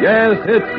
Yes, it's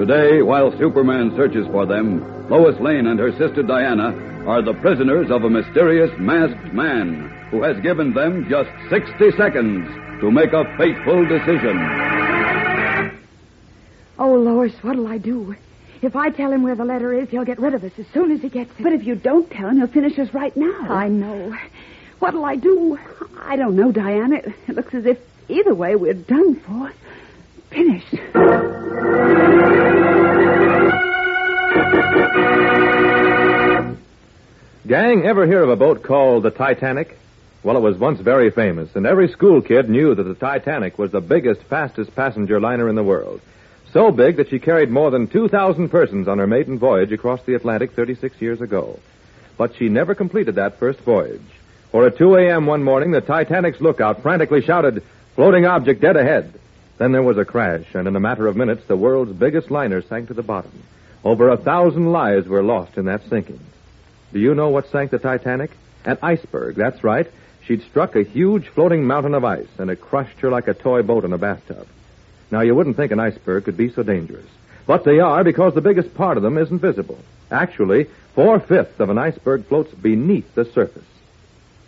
Today, while Superman searches for them, Lois Lane and her sister Diana are the prisoners of a mysterious masked man who has given them just 60 seconds to make a fateful decision. Oh, Lois, what'll I do? If I tell him where the letter is, he'll get rid of us as soon as he gets it. But if you don't tell him, he'll finish us right now. I know. What'll I do? I don't know, Diana. It looks as if either way we're done for. Finished. Gang, ever hear of a boat called the Titanic? Well, it was once very famous, and every school kid knew that the Titanic was the biggest, fastest passenger liner in the world. So big that she carried more than 2,000 persons on her maiden voyage across the Atlantic 36 years ago. But she never completed that first voyage. For at 2 a.m. one morning, the Titanic's lookout frantically shouted, "Floating object dead ahead." Then there was a crash, and in a matter of minutes, the world's biggest liner sank to the bottom. Over 1,000 lives were lost in that sinking. Do you know what sank the Titanic? An iceberg, that's right. She'd struck a huge floating mountain of ice, and it crushed her like a toy boat in a bathtub. Now, you wouldn't think an iceberg could be so dangerous. But they are, because the biggest part of them isn't visible. Actually, 4/5 of an iceberg floats beneath the surface.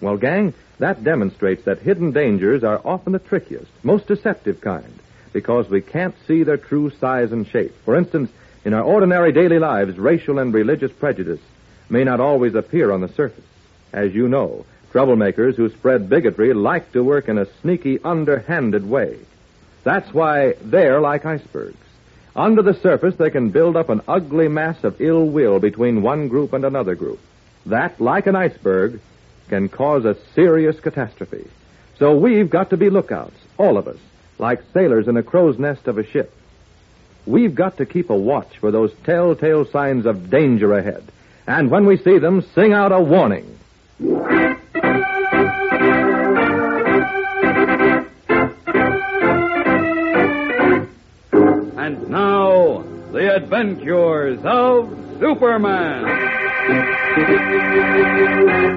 Well, gang, that demonstrates that hidden dangers are often the trickiest, most deceptive kind, because we can't see their true size and shape. For instance, in our ordinary daily lives, racial and religious prejudice may not always appear on the surface. As you know, troublemakers who spread bigotry like to work in a sneaky, underhanded way. That's why they're like icebergs. Under the surface, they can build up an ugly mass of ill will between one group and another group. That, like an iceberg, can cause a serious catastrophe. So we've got to be lookouts, all of us, like sailors in a crow's nest of a ship. We've got to keep a watch for those telltale signs of danger ahead. And when we see them, sing out a warning. And now, the adventures of Superman.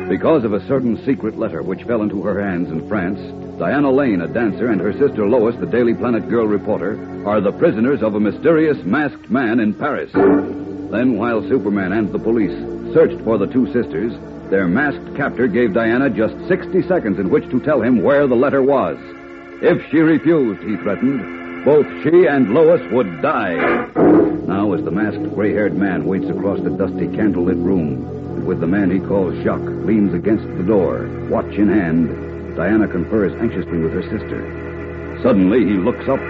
Because of a certain secret letter which fell into her hands in France, Diana Lane, a dancer, and her sister Lois, the Daily Planet girl reporter, are the prisoners of a mysterious masked man in Paris. Then, while Superman and the police searched for the two sisters, their masked captor gave Diana just 60 seconds in which to tell him where the letter was. If she refused, he threatened, both she and Lois would die. Now, as the masked gray-haired man waits across the dusty, candlelit room, and with the man he calls Jacques leans against the door, watch in hand, Diana confers anxiously with her sister. Suddenly, he looks up.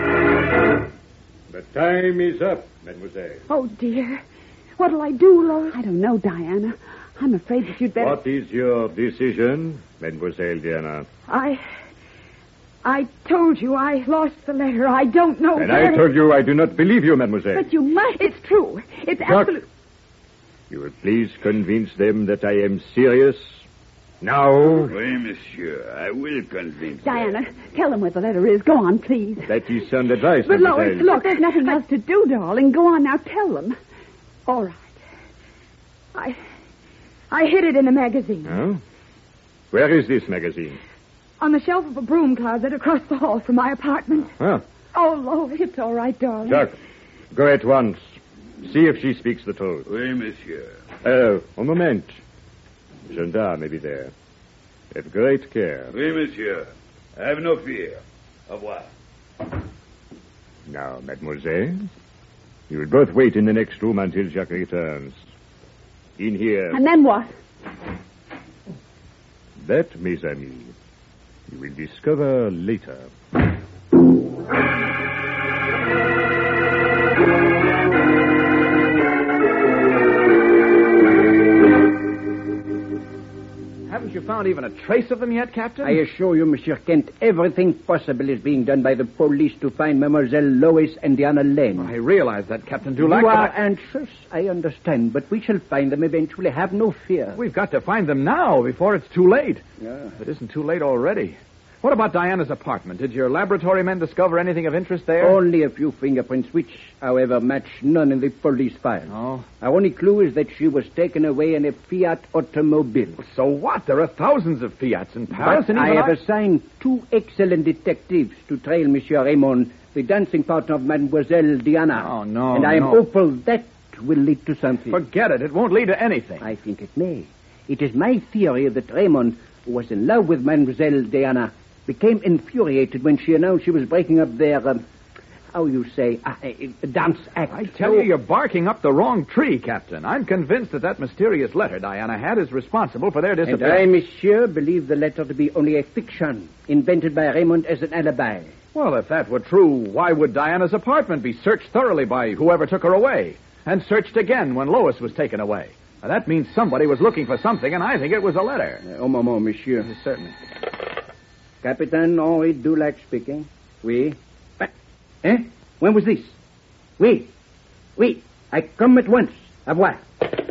The time is up, mademoiselle. Oh, dear. What'll I do, Lois? I don't know, Diana. I'm afraid that you'd better... What is your decision, Mademoiselle Diana? I told you I lost the letter. I don't know and where... And I told you I do not believe you, mademoiselle. But you must. It's true. It's absolute... You will please convince them that I am serious. Now... Oui, monsieur. I will convince Diana, them. Tell them where the letter is. Go on, please. That is sound advice, but mademoiselle. But, Lois, look, there's nothing else to do, darling. Go on now. Tell them. All right. I hid it in a magazine. Oh? Where is this magazine? On the shelf of a broom closet across the hall from my apartment. Huh? Oh, Lois, it's all right, darling. Jacques, go at once. See if she speaks the truth. Oui, monsieur. Un moment. Gendarme may be there. Have great care. Oui, monsieur. Have no fear. Au revoir. Now, mademoiselle, you will both wait in the next room until Jacques returns. In here. And then what? That, mes amis, you will discover later. Haven't you found even a trace of them yet, Captain? I assure you, Monsieur Kent, everything possible is being done by the police to find Mademoiselle Lois and Diana Lane. I realize that, Captain Dulac. You are anxious, I understand, but we shall find them eventually. Have no fear. We've got to find them now before it's too late. Yeah. It isn't too late already. What about Diana's apartment? Did your laboratory men discover anything of interest there? Only a few fingerprints, which, however, match none in the police file. Oh? Our only clue is that she was taken away in a Fiat automobile. So what? There are thousands of Fiats in Paris. But I have assigned two excellent detectives to trail Monsieur Raymond, the dancing partner of Mademoiselle Diana. Oh, no, and I am hopeful that will lead to something. Forget it. It won't lead to anything. I think it may. It is my theory that Raymond, who was in love with Mademoiselle Diana, became infuriated when she announced she was breaking up their, dance act. I tell you, you're barking up the wrong tree, Captain. I'm convinced that mysterious letter Diana had is responsible for their disappearance. And I, monsieur, believe the letter to be only a fiction invented by Raymond as an alibi. Well, if that were true, why would Diana's apartment be searched thoroughly by whoever took her away and searched again when Lois was taken away? Now, that means somebody was looking for something, and I think it was a letter. Maman, monsieur. Certainly. Captain Henri Dulac speaking. Oui. But, when was this? Oui. I come at once. Au revoir.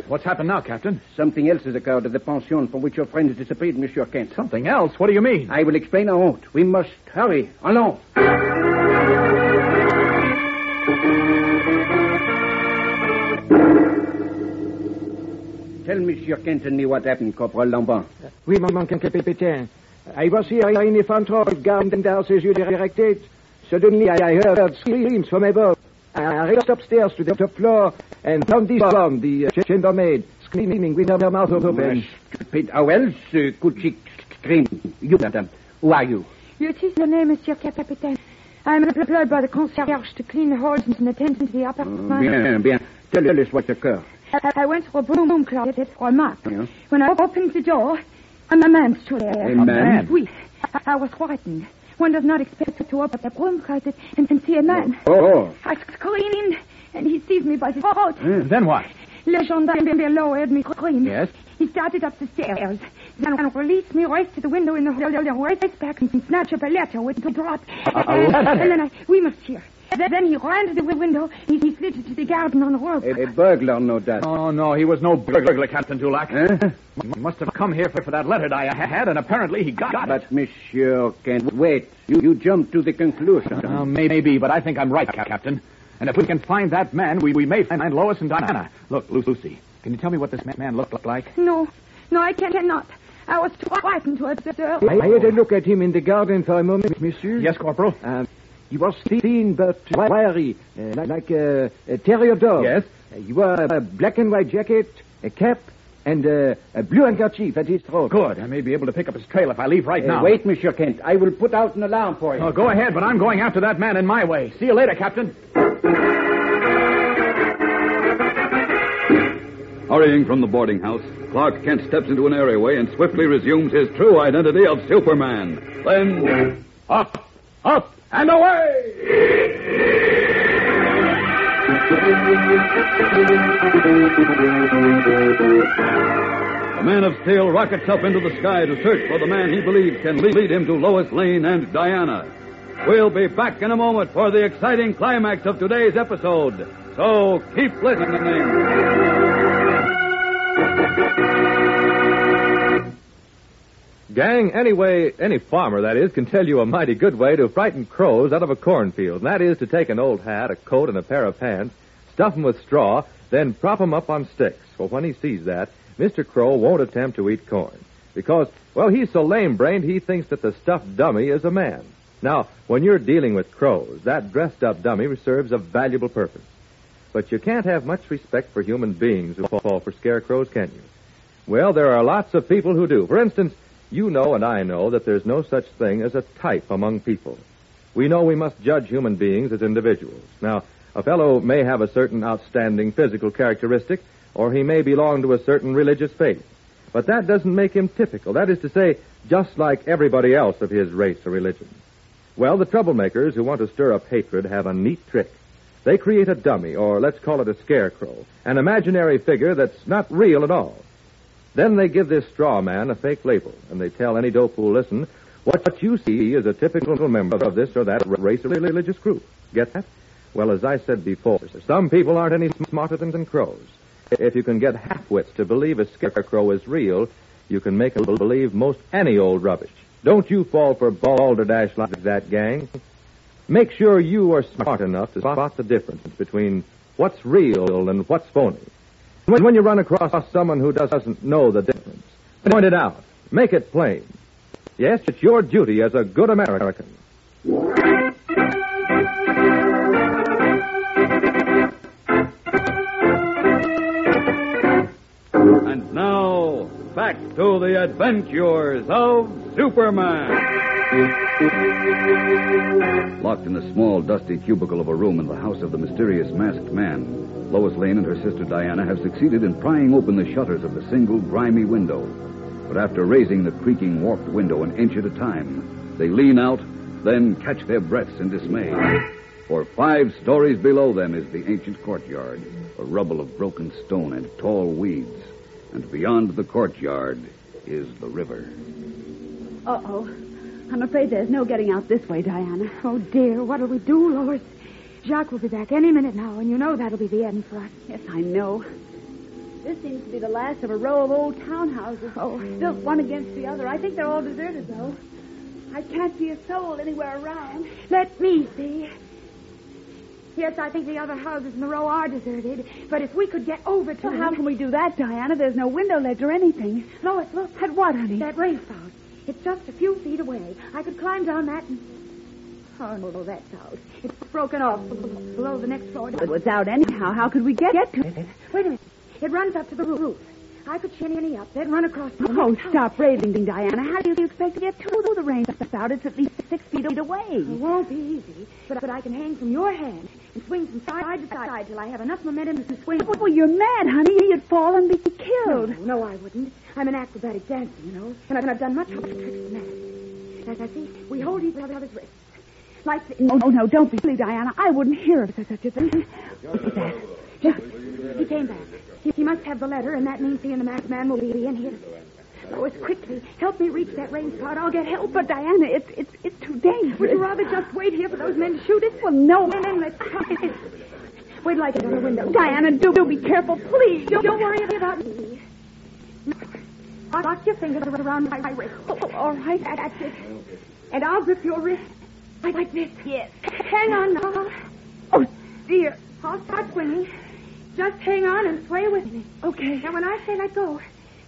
What's happened now, Captain? Something else has occurred at the pension from which your friend has disappeared, Monsieur Kent. Something else? What do you mean? I will explain en route. We must hurry. Allons. Tell Monsieur Kent and me what happened, Corporal Lombard. Oui, Maman, Capitaine. I was here in the front hall, guarding the house as you directed. Suddenly, I heard screams from above. I rushed upstairs to the top floor and found this woman, the chambermaid, screaming with her mouth open. Stupid. How else could she scream? You, madame, who are you? You tis the name, Monsieur Capitaine. I am employed by the concierge to clean the halls and attend to the apartment. Bien. Tell us what occurred. I went to a broom closet for a map. Yeah. When I opened the door, a man stood there. A man? Oui. I was frightened. One does not expect to open the broom closet and see a man. Oh. I screamed, and he seized me by the throat. Then what? Le gendarme below heard me scream. Yes? He started up the stairs, then released me, raced to the window in the hall, raced back and snatched up a letter with the drop. We must hear. Then he ran to the window. He slid to the garden on the rope. A burglar, no doubt. Oh, no, he was no burglar, Captain Dulac. Huh? He must have come here for that letter I had, and apparently he got it. But, Monsieur Kent, wait. You jumped to the conclusion. Maybe, but I think I'm right, Captain. And if we can find that man, we may find Lois and Diana. Look, Lucy, can you tell me what this man looked like? No, I cannot. I was too frightened to observe. I had a look at him in the garden for a moment, Monsieur. Yes, Corporal. You were thin but wiry, like a terrier dog. Yes. You wore a black and white jacket, a cap, and a blue handkerchief at his throat. Good. I may be able to pick up his trail if I leave right now. Wait, Monsieur Kent. I will put out an alarm for you. Oh, go ahead, but I'm going after that man in my way. See you later, Captain. Hurrying from the boarding house, Clark Kent steps into an areaway and swiftly resumes his true identity of Superman. Then, up! And away! The man of steel rockets up into the sky to search for the man he believes can lead him to Lois Lane and Diana. We'll be back in a moment for the exciting climax of today's episode. So keep listening. Gang, any farmer, that is, can tell you a mighty good way to frighten crows out of a cornfield. And that is to take an old hat, a coat, and a pair of pants, stuff them with straw, then prop them up on sticks. For when he sees that, Mr. Crow won't attempt to eat corn. Because, he's so lame-brained he thinks that the stuffed dummy is a man. Now, when you're dealing with crows, that dressed-up dummy serves a valuable purpose. But you can't have much respect for human beings who fall for scarecrows, can you? Well, there are lots of people who do. For instance, You know and I know that there's no such thing as a type among people. We know we must judge human beings as individuals. Now, a fellow may have a certain outstanding physical characteristic, or he may belong to a certain religious faith. But that doesn't make him typical. That is to say, just like everybody else of his race or religion. Well, the troublemakers who want to stir up hatred have a neat trick. They create a dummy, or let's call it a scarecrow, an imaginary figure that's not real at all. Then they give this straw man a fake label, and they tell any dope who'll listen, what you see is a typical member of this or that race or religious group. Get that? Well, as I said before, some people aren't any smarter than crows. If you can get half-wits to believe a scarecrow is real, you can make them believe most any old rubbish. Don't you fall for balderdash like that, gang. Make sure you are smart enough to spot the difference between what's real and what's phony. When you run across someone who doesn't know the difference, point it out. Make it plain. Yes, it's your duty as a good American. And now, back to the adventures of Superman. Locked in the small, dusty cubicle of a room in the house of the mysterious masked man, Lois Lane and her sister Diana have succeeded in prying open the shutters of the single, grimy window. But after raising the creaking, warped window an inch at a time, they lean out, then catch their breaths in dismay. For 5 stories below them is the ancient courtyard, a rubble of broken stone and tall weeds. And beyond the courtyard is the river. Uh-oh. I'm afraid there's no getting out this way, Diana. Oh, dear. What'll we do, Lois? Jacques will be back any minute now, and you know that'll be the end for us. Yes, I know. This seems to be the last of a row of old townhouses. Oh, built one against the other. I think they're all deserted, though. I can't see a soul anywhere around. Let me see. Yes, I think the other houses in the row are deserted. But if we could get over to... Well, how can we do that, Diana? There's no window ledge or anything. Lois, look. At what, honey? That rainfall. It's just a few feet away. I could climb down that and... Oh, no, that's out. It's broken off below the next floor. But it's out anyhow. How could we get to it? Wait a minute. It runs up to the roof. I could shinny up, then run across the... Oh, stop raving, Diana. How do you expect to get to the rain? That's out. It's at least 6 feet away. It won't be easy, but I can hang from your hand and swing from side to side till I have enough momentum to swing. Well, you're mad, honey. You'd fall and be killed. No, I wouldn't. I'm an acrobatic dancer, you know, and I've done much harder tricks than that. As I see, we hold each other's wrists. Like the... No, don't be silly, Diana. I wouldn't hear of such a thing. Look at that. Just... He came back. He must have the letter, and that means he and the masked man will be in here. Lois, quickly, help me reach that rain spot. I'll get help. But, Diana, it's too dangerous. Would you rather just wait here for those men to shoot us? Well, no. Then let's try. Wait till I get on the window. Diana, do be careful, please. Don't worry about me. Lock your fingers around my wrist. Oh, all right. That's it. And I'll grip your wrist like this. Yes. Hang on now. Oh, dear. I'll start swinging. Just hang on and sway with me. Okay. Now, when I say let go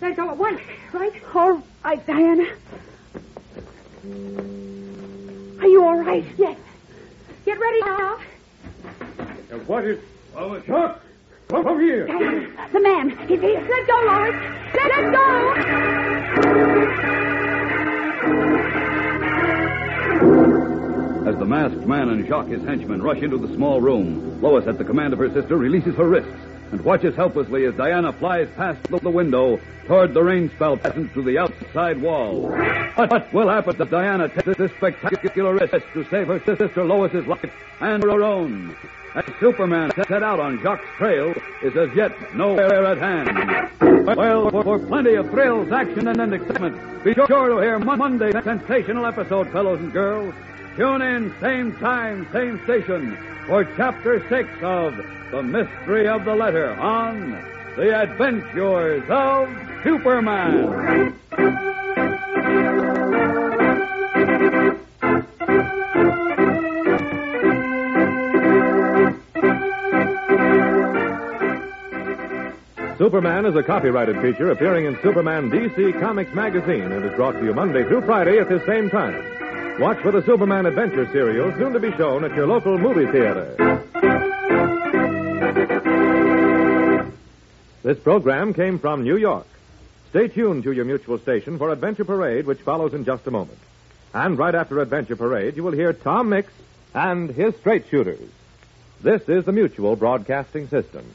at once, right? All right, Diana. Are you all right? Yes. Get ready now. What is... Oh, Chuck! Come over here! Diana, the man. He's here. Let go, Lois. Let go! As the masked man and Jacques, his henchman, rush into the small room, Lois, at the command of her sister, releases her wrists and watches helplessly as Diana flies past the window toward the rain spout passing through the outside wall. What will happen if Diana takes this spectacular risk to save her sister Lois's life and her own? As Superman set out on Jacques' trail is as yet nowhere at hand. Well, for plenty of thrills, action, and excitement, be sure to hear Monday's sensational episode, fellows and girls. Tune in, same time, same station, for Chapter 6 of The Mystery of the Letter on The Adventures of Superman. Superman is a copyrighted feature appearing in Superman DC Comics magazine and is brought to you Monday through Friday at this same time. Watch for the Superman Adventure serial, soon to be shown at your local movie theater. This program came from New York. Stay tuned to your Mutual station for Adventure Parade, which follows in just a moment. And right after Adventure Parade, you will hear Tom Mix and his Straight Shooters. This is the Mutual Broadcasting System.